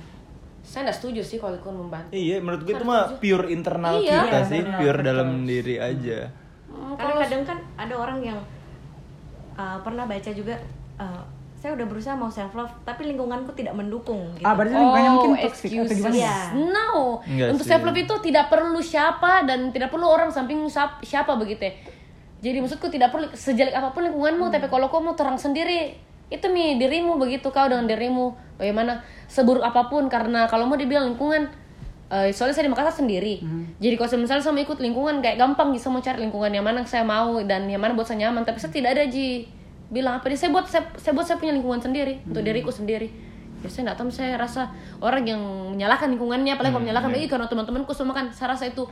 Saya nggak setuju sih kalau ikut membantu. Iya, menurut gue itu mah pure internal iya. kita iya, sih, bener, pure betul. Dalam diri aja. Hmm. Karena kadang kan ada orang yang uh, pernah baca juga, uh, saya udah berusaha mau self love tapi lingkunganku tidak mendukung gitu. Ah, berarti lingkungannya oh, mungkin toxic atau gimana? Yeah. No. Enggak untuk sih. Self love itu tidak perlu siapa dan tidak perlu orang samping siapa begitu ya. Jadi maksudku tidak perlu sejelek apapun lingkunganmu, hmm. tapi kalau kau mau terang sendiri itu mi dirimu, begitu kau dengan dirimu. Bagaimana seburuk apapun, karena kalau mau dibilang lingkungan, uh, soalnya saya di Makassar sendiri. Hmm. Jadi kalau misalnya sama ikut lingkungan kayak gampang gitu, mau cari lingkungan yang mana saya mau dan yang mana buat saya nyaman, tapi saya tidak ada ji bilang apa dia saya buat saya, saya buat saya punya lingkungan sendiri hmm. untuk diriku sendiri. Biasanya nggak tahu, saya rasa orang yang menyalahkan lingkungannya, apalagi hmm. kalau menyalahkan lagi yeah. karena teman-temanku semua kan, saya rasa itu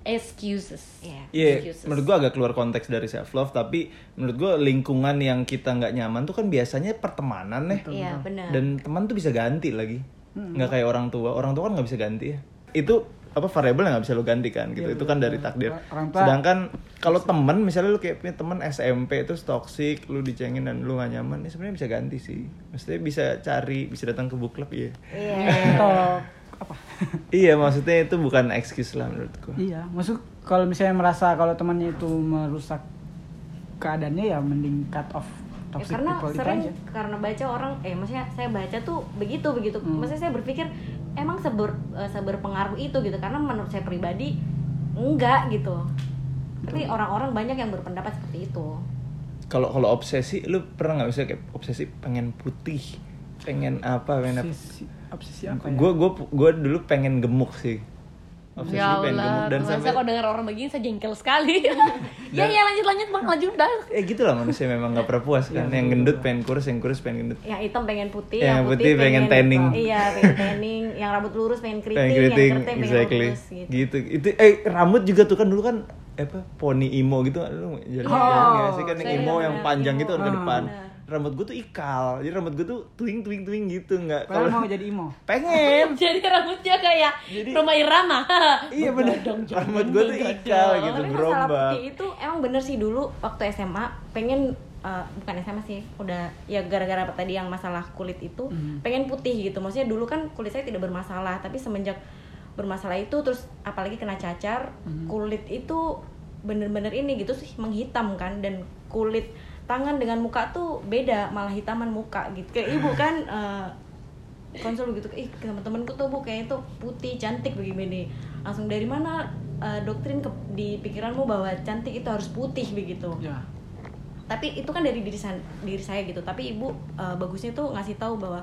excuses. Iya. Yeah, yeah, menurut gue agak keluar konteks dari self love, tapi menurut gue lingkungan yang kita nggak nyaman tuh kan biasanya pertemanan nih. Iya benar. Dan teman tuh bisa ganti lagi, nggak hmm. kayak orang tua. Orang tua kan nggak bisa ganti ya. Itu apa variabel yang nggak bisa lo gantikan gitu, yeah, itu kan dari takdir. Sedangkan kalau teman misalnya lo kayak punya teman S M P terus toksik, lo dicengin dan lo nggak nyaman, ini ya sebenarnya bisa ganti sih, maksudnya bisa cari, bisa datang ke book club ya. Yeah. Atau apa? Iya, maksudnya itu bukan excuse lah menurutku. Iya, maksud kalau misalnya merasa kalau temannya itu merusak keadaannya ya mending cut off. Ya, karena sering aja. Karena baca orang, eh maksudnya saya baca tuh begitu begitu, hmm. maksudnya saya berpikir emang seber seberpengaruh itu gitu, karena menurut saya pribadi enggak gitu. Tapi orang-orang banyak yang berpendapat seperti itu. Kalau kalau obsesi, lu pernah nggak bisa kayak obsesi pengen putih, pengen apa, pengen apa? Obsesi, obsesi apa? Gue gue gue dulu pengen gemuk sih. Obsesi ya pengen Allah, gemuk dan sampai kalau dengar orang begini saya jengkel sekali. Ya ya lanjut lanjut bang lanjut dah. Ya gitulah, manusia memang nggak pernah puas kan. Yang gendut pengen kurus, yang kurus pengen gendut. Yang hitam pengen putih, yang, yang putih, putih pengen, pengen tanning. Iya pengen tanning, yang rambut lurus pengen keriting, yang keriting pengen exactly. lurus gitu. Gitu. Itu eh rambut juga tuh kan dulu kan apa poni emo gitu, lu jadi nggak sih kan yang emo yang panjang emo. Gitu kan ke depan. Bener. Rambut gue tuh ikal, jadi rambut gue tuh tuing tuing tuing gitu nggak. Kalau mau jadi emo? Pengen. Jadi rambutnya kayak jadi, Roma Irama. Iya bener. Rambut gue tuh ikal gitu, tapi beromba. Tapi masalah putih itu emang bener sih dulu waktu S M A pengen uh, bukan S M A sih, udah ya gara-gara tadi yang masalah kulit itu hmm. pengen putih gitu. Maksudnya dulu kan kulit saya tidak bermasalah, tapi semenjak bermasalah itu terus apalagi kena cacar hmm. kulit itu bener-bener ini gitu sih menghitam kan, dan kulit tangan dengan muka tuh beda, malah hitaman muka gitu. Kayak ibu kan uh, konsul gitu, ih teman-temanku tuh bu kayaknya tuh putih cantik begini. Langsung dari mana uh, doktrin ke, di pikiranmu bahwa cantik itu harus putih begitu? Ya. Tapi itu kan dari diri, diri saya gitu. Tapi ibu uh, bagusnya tuh ngasih tahu bahwa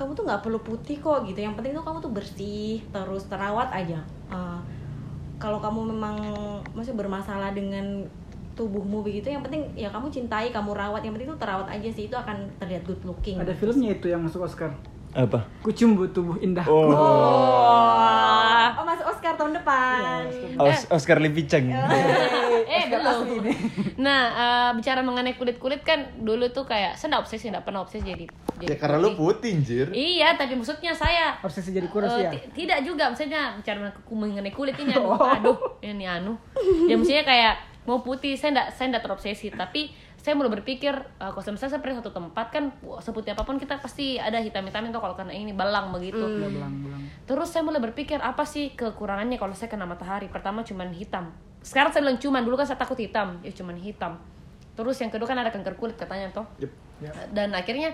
kamu tuh nggak perlu putih kok gitu. Yang penting tuh kamu tuh bersih, terus terawat aja. Uh, kalau kamu memang masih bermasalah dengan tubuhmu begitu, yang penting ya kamu cintai, kamu rawat, yang penting itu terawat aja sih, itu akan terlihat good looking. Ada filmnya itu yang masuk Oscar. Apa? Kucumbu Tubuh Indahku. Oh, oh. oh masuk Oscar tahun depan. Ya, Os- Oscar Lipiceng. eh belum. Nah uh, bicara mengenai kulit kulit kan dulu tuh kayak saya nggak obsesi, nggak pernah obsesi jadi. jadi ya karena lu putih jir. Iya, tapi maksudnya saya obsesi jadi kurus uh, ya. T- tidak juga, maksudnya bicara mengenai kulit ini anu, oh. aduh ini anu. Ya maksudnya kayak mau putih, saya enggak saya enggak terobsesi, tapi saya mulai berpikir uh, kalau misalnya saya pergi satu tempat kan seputih apapun kita pasti ada hitam-hitamin tuh kalau kena ini belang begitu. Mm. Belang-belang. Terus saya mulai berpikir apa sih kekurangannya kalau saya kena matahari? Pertama cuman hitam. Sekarang saya bilang cuman, dulu kan saya takut hitam, ya cuman hitam. Terus yang kedua kan ada kanker kulit katanya toh. Yep. Yep. Dan akhirnya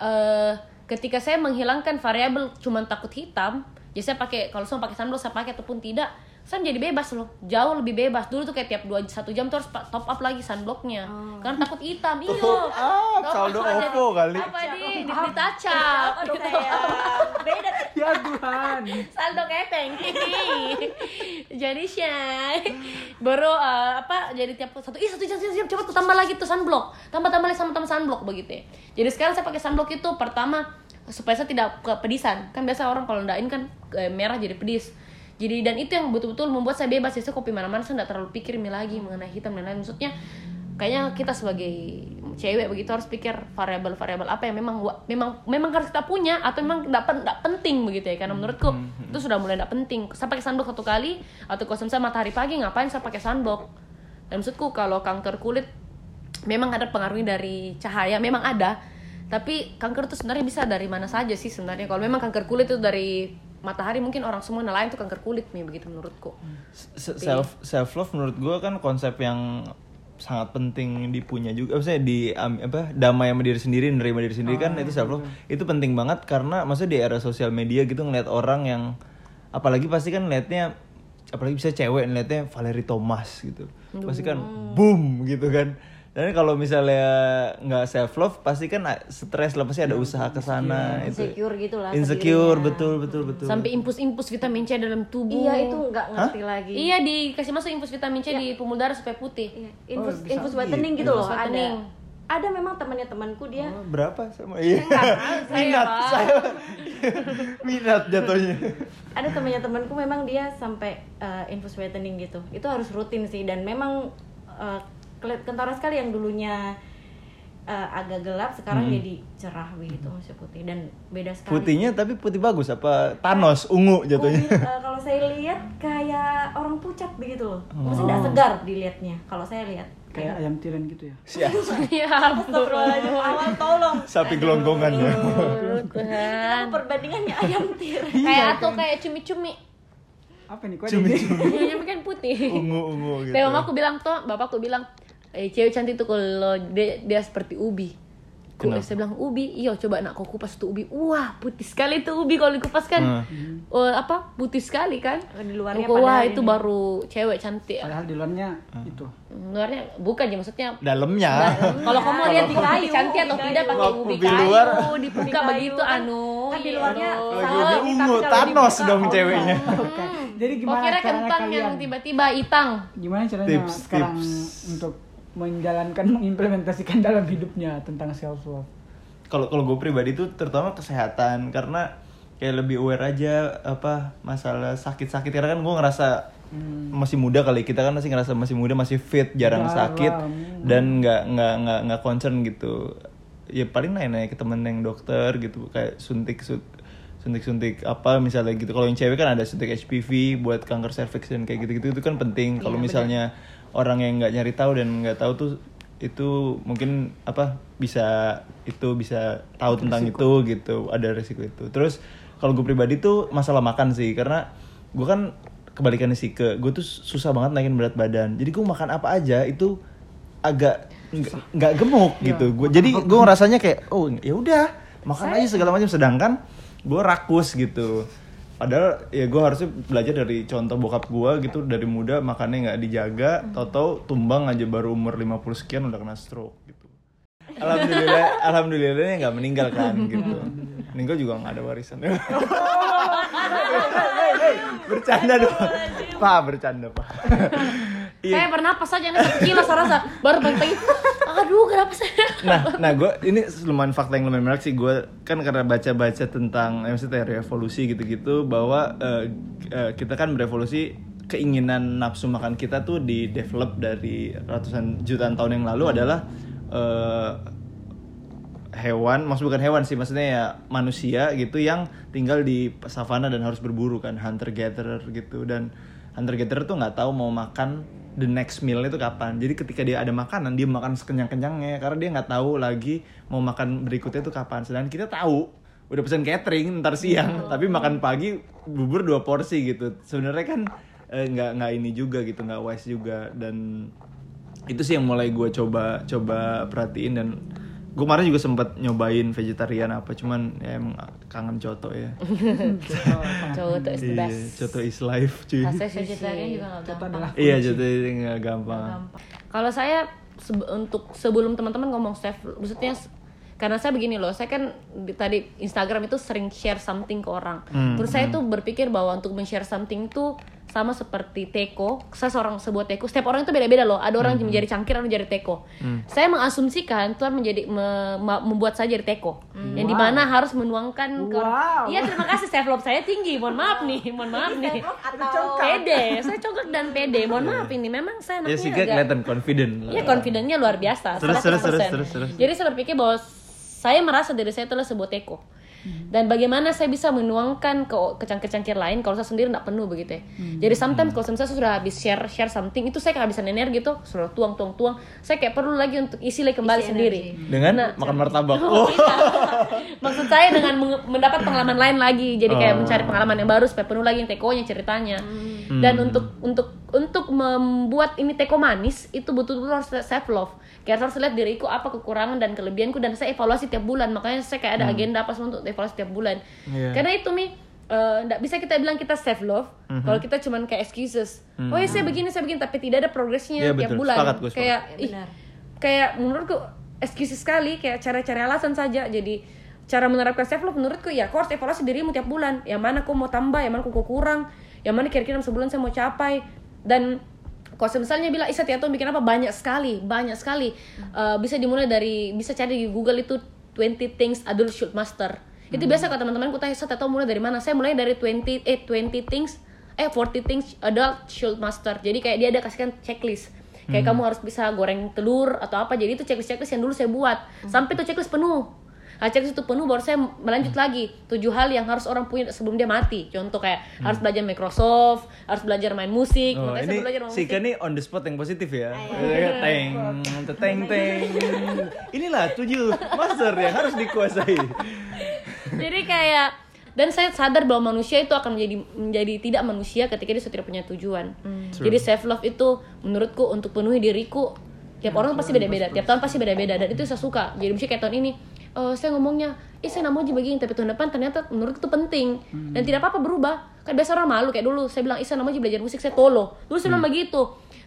uh, ketika saya menghilangkan variabel cuman takut hitam, ya saya pakai kalau saya pakai sunblock saya pakai ataupun tidak, saya jadi bebas loh, jauh lebih bebas. Dulu tuh kayak tiap dua satu jam tuh harus top up lagi sunblocknya oh. karena takut hitam. Iya oh, saldo Oppo kali apa di ditacap di beda ya Tuhan saldo kepeng jadi shy baru uh, apa jadi tiap satu ih satu jam siap cepat tambah lagi tuh sunblock tambah tambah lagi sama tambah sunblock begitu ya. Jadi sekarang saya pakai sunblock itu pertama supaya saya tidak kepedisan, kan biasa orang kalau ndak in kan eh, merah jadi pedis. Jadi dan itu yang betul-betul membuat saya bebas. Saya kopi mana-mana, saya nggak terlalu pikir lagi mengenai hitam dan lain-lain. Maksudnya kayaknya kita sebagai cewek begitu harus pikir variabel-variabel apa yang memang memang memang harus kita punya atau memang nggak penting begitu ya. Karena menurutku mm-hmm. itu sudah mulai nggak penting. Saya pakai sunblock satu kali atau kosong saya matahari pagi ngapain saya pakai sunblock? Dan maksudku kalau kanker kulit memang ada pengaruhnya dari cahaya, memang ada. Tapi kanker itu sebenarnya bisa dari mana saja sih sebenarnya. Kalau memang kanker kulit itu dari matahari mungkin orang semua nelayan tuh kanker kulit nih begitu menurutku. Self self love menurut gue kan konsep yang sangat penting dipunya juga, maksudnya di um, apa damai sama diri sendiri, nerima diri sendiri, oh, kan itu self love, mm-hmm. itu penting banget karena maksudnya di era sosial media gitu ngeliat orang yang apalagi pasti kan ngeliatnya, apalagi bisa cewek ngeliatnya Valerie Thomas gitu, mm-hmm. pasti kan boom gitu kan. Dan kalau misalnya nggak self love pasti kan stres lah, pasti ada usaha kesana, yeah, insecure itu gitu lah, insecure dirinya. Betul betul betul sampai impus-impus vitamin C dalam tubuh, iya itu nggak ngerti. Hah? Lagi iya dikasih masuk impus vitamin C, yeah. di pembuluh darah supaya putih, yeah. infus oh, infus whitening gitu, gitu loh, ada ada memang temannya temanku dia oh, berapa sama iya minat saya, saya minat jatuhnya ada temannya temanku memang dia sampai uh, infus whitening gitu, itu harus rutin sih. Dan memang uh, kentara sekali yang dulunya uh, agak gelap sekarang hmm. jadi cerah gitu, masih putih dan beda sekali. Putihnya tapi putih bagus apa Thanos ungu jatuhnya? Uh, kalau saya lihat kayak orang pucat begitu loh. Oh. Maksudnya enggak segar dilihatnya kalau saya lihat. Kayak ayam tiren gitu ya. Siap. Iya, awal tolong. Sapi gelonggongan ya. Tuhan. Perbandingannya ayam tiren. Kayak atau kayak cumi-cumi. Apa nih kok cumi-cumi? Cumi kan putih. Ungu-ungu gitu. Tapi mamaku bilang toh, bapakku bilang eh cewek cantik tuh kalau dia, dia seperti ubi. Ku saya bilang ubi, iya coba nak kau kupas tuh ubi. Wah, putih sekali tuh ubi kalau dikupas kan. Hmm. Uh, apa? Putih sekali kan? Di luarnya padahal. Wah, itu ini. Baru cewek cantik. Padahal di luarnya hmm. itu. Luarnya bukan ya maksudnya dalamnya. Kalau kamu lihat di kayu cantik atau tidak pakai ubi kayu, dibuka begitu anu. Kan di luarnya salah ungu Thanos dong ceweknya. Jadi gimana oh, cara kalian tiba-tiba itang? Gimana caranya tips, sekarang tips. Untuk menjalankan, mengimplementasikan dalam hidupnya tentang self love? Kalau kalau gue pribadi tuh terutama kesehatan, karena kayak lebih aware aja apa masalah sakit-sakit. Karena kan gue ngerasa hmm. masih muda kali, kita kan masih ngerasa masih muda, masih fit, jarang Dalam. sakit dan nggak nggak nggak nggak concern gitu. Ya paling nanya-nanya ke temen yang dokter gitu, kayak suntik sut. suntik-suntik apa misalnya gitu. Kalau yang cewek kan ada suntik H P V buat kanker cervix dan kayak gitu-gitu, itu kan penting. Kalau iya, misalnya bener. Orang yang nggak nyari tahu dan nggak tahu tuh itu mungkin apa bisa itu bisa tahu ada tentang risiko. Itu gitu, ada resiko itu. Terus kalau gue pribadi tuh masalah makan sih, karena gue kan kebalikannya sih ke gue tuh susah banget naikin berat badan. Jadi gue makan apa aja itu agak nggak gemuk ya, gitu. Gue jadi gue ngerasanya kayak oh ya udah makan Saya. aja segala macam, sedangkan gue rakus gitu. Padahal ya gue harusnya belajar dari contoh bokap gue gitu, dari muda makannya nggak dijaga, tau-tau tumbang aja baru umur lima puluh sekian udah kena stroke gitu. Alhamdulillah, alhamdulillahnya nggak meninggal kan gitu. Meninggal juga nggak ada warisan. Oh, bercanda dong, pak bercanda pak. Saya bernapas aja nih satu kilo serasa baru penting. Aduh kenapa saya? Nah, nah gue ini lumayan fakta yang lumayan menarik sih. Gue kan karena baca-baca tentang M C teori evolusi gitu-gitu, bahwa uh, uh, kita kan berevolusi, keinginan nafsu makan kita tuh di develop dari ratusan jutaan tahun yang lalu adalah uh, hewan, maksud bukan hewan sih, maksudnya ya manusia gitu yang tinggal di savana dan harus berburu kan, hunter gatherer gitu. Dan hunter gatherer tuh nggak tahu mau makan the next meal itu kapan. Jadi ketika dia ada makanan, dia makan sekenyang-kenyangnya karena dia nggak tahu lagi mau makan berikutnya itu kapan. Sedangkan kita tahu, udah pesan catering ntar siang, oh. tapi makan pagi bubur dua porsi gitu. Sebenarnya kan nggak eh, nggak ini juga gitu, nggak wise juga. Dan itu sih yang mulai gue coba coba perhatiin. Dan gue kemarin juga sempat nyobain vegetarian apa, cuman ya emang kangen coto ya. Coto is the best. Iya, coto is life cuy. Hasil vegetarian juga gak gampang. Iya, coto itu gak gampang. Kalau saya sebe- untuk sebelum teman-teman ngomong self, maksudnya karena saya begini loh, saya kan di, tadi Instagram itu sering share something ke orang. Hmm, Terus hmm. saya tuh berpikir bahwa untuk men-share something tuh sama seperti teko. Saya seorang sebuah teko. Setiap orang itu beda-beda loh. Ada orang yang menjadi cangkir, ada yang menjadi teko. Hmm. Saya mengasumsikan Tuhan menjadi me, membuat saya jadi teko. Hmm. Yang wow. dimana harus menuangkan wow. ke iya, terima kasih, self love saya tinggi. Mohon maaf nih, mohon maaf nih. Atau pede. Saya congkak dan pede. Mohon yeah. maaf ini memang saya anaknya. Ya sih kelihatan confident. Iya, confidentnya luar biasa. Terus, terus, terus, terus, terus. Jadi saya berpikir bahwa saya merasa diri saya itulah sebuah teko. Dan bagaimana saya bisa menuangkan ke kecangkir-cangkir lain kalau saya sendiri nggak penuh begitu ya. Hmm. Jadi sometimes kalau saya sudah habis share share something itu saya kehabisan energi tuh, sudah tuang tuang tuang. Saya kayak perlu lagi untuk isi lagi kembali isi sendiri. Energi. Dengan nah, makan martabak. Oh. Maksud saya dengan mendapat pengalaman lain lagi. Jadi kayak oh. mencari pengalaman yang baru supaya penuh lagi yang tekonya ceritanya. Hmm. Dan untuk untuk untuk membuat ini teko manis itu betul-betul harus self love. Kayak harus lihat diriku apa kekurangan dan kelebihanku, dan saya evaluasi tiap bulan. Makanya saya kayak ada hmm. agenda apa untuk evaluasi tiap bulan. Yeah. Karena itu Mi, nggak uh, bisa kita bilang kita self love mm-hmm. kalau kita cuman kayak excuses. Mm-hmm. Oh ya saya begini saya begini tapi tidak ada progresnya yeah, tiap betul. bulan. Sepakat, gue, sepakat. Kayak ya, benar. kayak menurutku excuses sekali, kayak cara-cara alasan saja. Jadi cara menerapkan self love menurutku ya kau harus evaluasi dirimu tiap bulan. Yang mana kau mau tambah, yang mana kau kurang, yang mana kira-kira dalam sebulan saya mau capai. Dan kalau misalnya bila Isa Tiaton bikin apa banyak sekali, banyak sekali. Uh, bisa dimulai dari, bisa cari di Google itu twenty things adult should master. Itu mm-hmm. biasa kalau teman-teman ku tanya Isa Tiaton mulai dari mana? Saya mulai dari twenty eh twenty things eh forty things adult should master. Jadi kayak dia ada kasihkan checklist. Kayak mm-hmm. kamu harus bisa goreng telur atau apa. Jadi itu checklist-checklist yang dulu saya buat. Mm-hmm. Sampai tuh checklist penuh. Acak itu penuh baru saya melanjut lagi tujuh hal yang harus orang punya sebelum dia mati. Contoh kayak hmm. harus belajar Microsoft, harus belajar main musik. Oh, makanya saya belajar main musik. Si Ika ini on the spot yang positif ya. Teng, teng, teng. Inilah tujuh master yang harus dikuasai. Jadi kayak, dan saya sadar bahwa manusia itu akan menjadi menjadi tidak manusia ketika dia tidak punya tujuan. Hmm. Jadi self love itu menurutku untuk penuhi diriku. Tiap hmm. orang pasti beda-beda, tiap tahun pasti beda-beda, dan itu saya suka. Jadi misalnya kayak tahun ini Uh, saya ngomongnya, eh saya nggak mau dibagi, tapi tahun depan ternyata menurutku itu penting hmm. dan tidak apa-apa berubah. Kan biasa orang malu, kayak dulu saya bilang, eh saya nggak mau belajar musik, saya tolo. Dulu saya hmm. bilang begitu,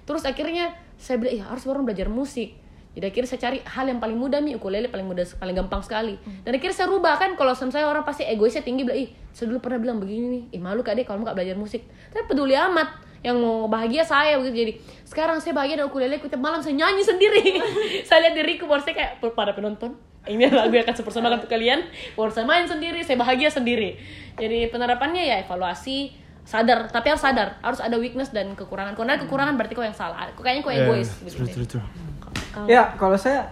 terus akhirnya saya bilang, ya harus orang belajar musik. Jadi akhirnya saya cari hal yang paling mudah nih, ukulele paling mudah, paling gampang sekali. Hmm. Dan akhirnya saya rubah kan, kalau sama saya orang pasti egoisnya tinggi, bilang, ih saya dulu pernah bilang begini nih, ih malu kak deh kalau nggak belajar musik. Tapi peduli amat. Yang mau bahagia saya begitu. Jadi sekarang saya bahagia dengan ukulele, tiap malam saya nyanyi sendiri. Saya lihat diriku, baru saya kayak para penonton, ini lagu yang akan saya persembahkan untuk kalian. Baru saya main sendiri, saya bahagia sendiri. Jadi penerapannya ya evaluasi, sadar, tapi harus sadar, harus ada weakness dan kekurangan. Kalau ada kekurangan berarti kau yang salah. Kayaknya kau egois. Ya kalau saya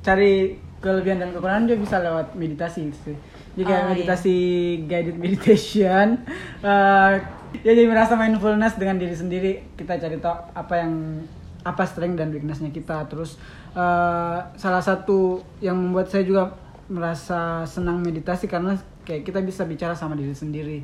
cari kelebihan dan kekurangan dia bisa lewat meditasi gitu. Jadi kayak oh, meditasi iya. guided meditation. Uh, ya jadi merasa mindfulness dengan diri sendiri. Kita cari tahu apa yang apa strength dan weaknessnya kita. Terus uh, salah satu yang membuat saya juga merasa senang meditasi karena kayak kita bisa bicara sama diri sendiri,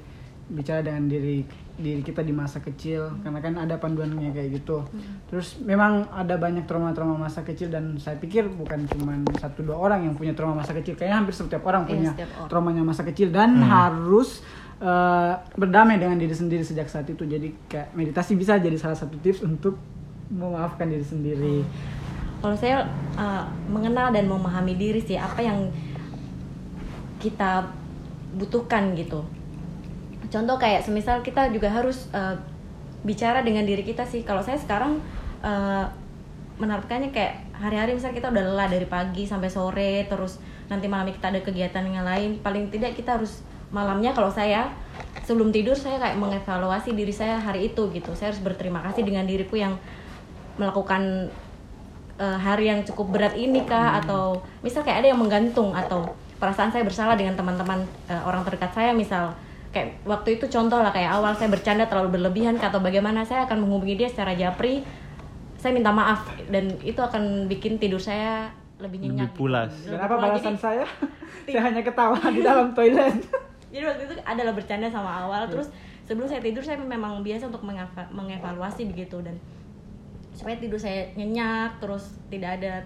bicara dengan diri diri kita di masa kecil hmm. karena kan ada panduannya kayak gitu. Hmm. Terus memang ada banyak trauma-trauma masa kecil, dan saya pikir bukan cuma satu dua orang yang punya trauma masa kecil, kayaknya hampir setiap orang punya yeah, setiap orang. traumanya masa kecil dan hmm. harus uh, berdamai dengan diri sendiri sejak saat itu. Jadi kayak meditasi bisa jadi salah satu tips untuk memaafkan diri sendiri. Kalau saya uh, mengenal dan memahami diri sih, apa yang kita butuhkan gitu. Contoh kayak semisal kita juga harus uh, bicara dengan diri kita sih. Kalau saya sekarang uh, menerapkannya kayak hari-hari misal kita udah lelah dari pagi sampai sore, terus nanti malamnya kita ada kegiatan yang lain, paling tidak kita harus malamnya, kalau saya sebelum tidur saya kayak mengevaluasi diri saya hari itu gitu. Saya harus berterima kasih dengan diriku yang melakukan uh, hari yang cukup berat ini kah, atau misal kayak ada yang menggantung, atau perasaan saya bersalah dengan teman-teman uh, orang terdekat saya misal. Kayak waktu itu contoh lah, kayak awal saya bercanda terlalu berlebihan atau bagaimana, saya akan menghubungi dia secara japri, saya minta maaf, dan itu akan bikin tidur saya lebih nyenyak, lebih pulas. Dan apa balasan saya? Saya hanya ketawa di dalam toilet. Jadi waktu itu adalah bercanda sama awal, terus sebelum saya tidur saya memang biasa untuk mengev- mengevaluasi begitu, dan supaya tidur saya nyenyak, terus tidak ada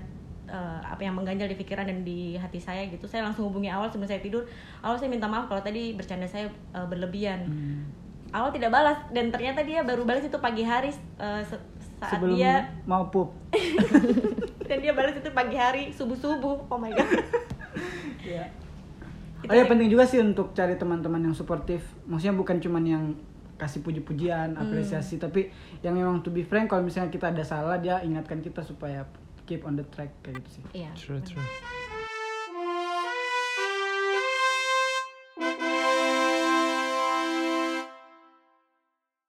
Uh, apa yang mengganjal di pikiran dan di hati saya gitu. Saya langsung hubungi awal sebelum saya tidur. Awal saya minta maaf kalau tadi bercanda saya uh, berlebihan. Hmm. Awal tidak balas, dan ternyata dia baru balas itu pagi hari uh, se- saat sebelum dia mau pup. Dan dia balas itu pagi hari subuh-subuh. Oh my god. Yeah. Oh ya, penting juga sih untuk cari teman-teman yang suportif. Maksudnya bukan cuman yang kasih puji-pujian, apresiasi, hmm. tapi yang memang to be frank, kalau misalnya kita ada salah dia ingatkan kita supaya keep on the track kayak gitu sih. Iya. True, true.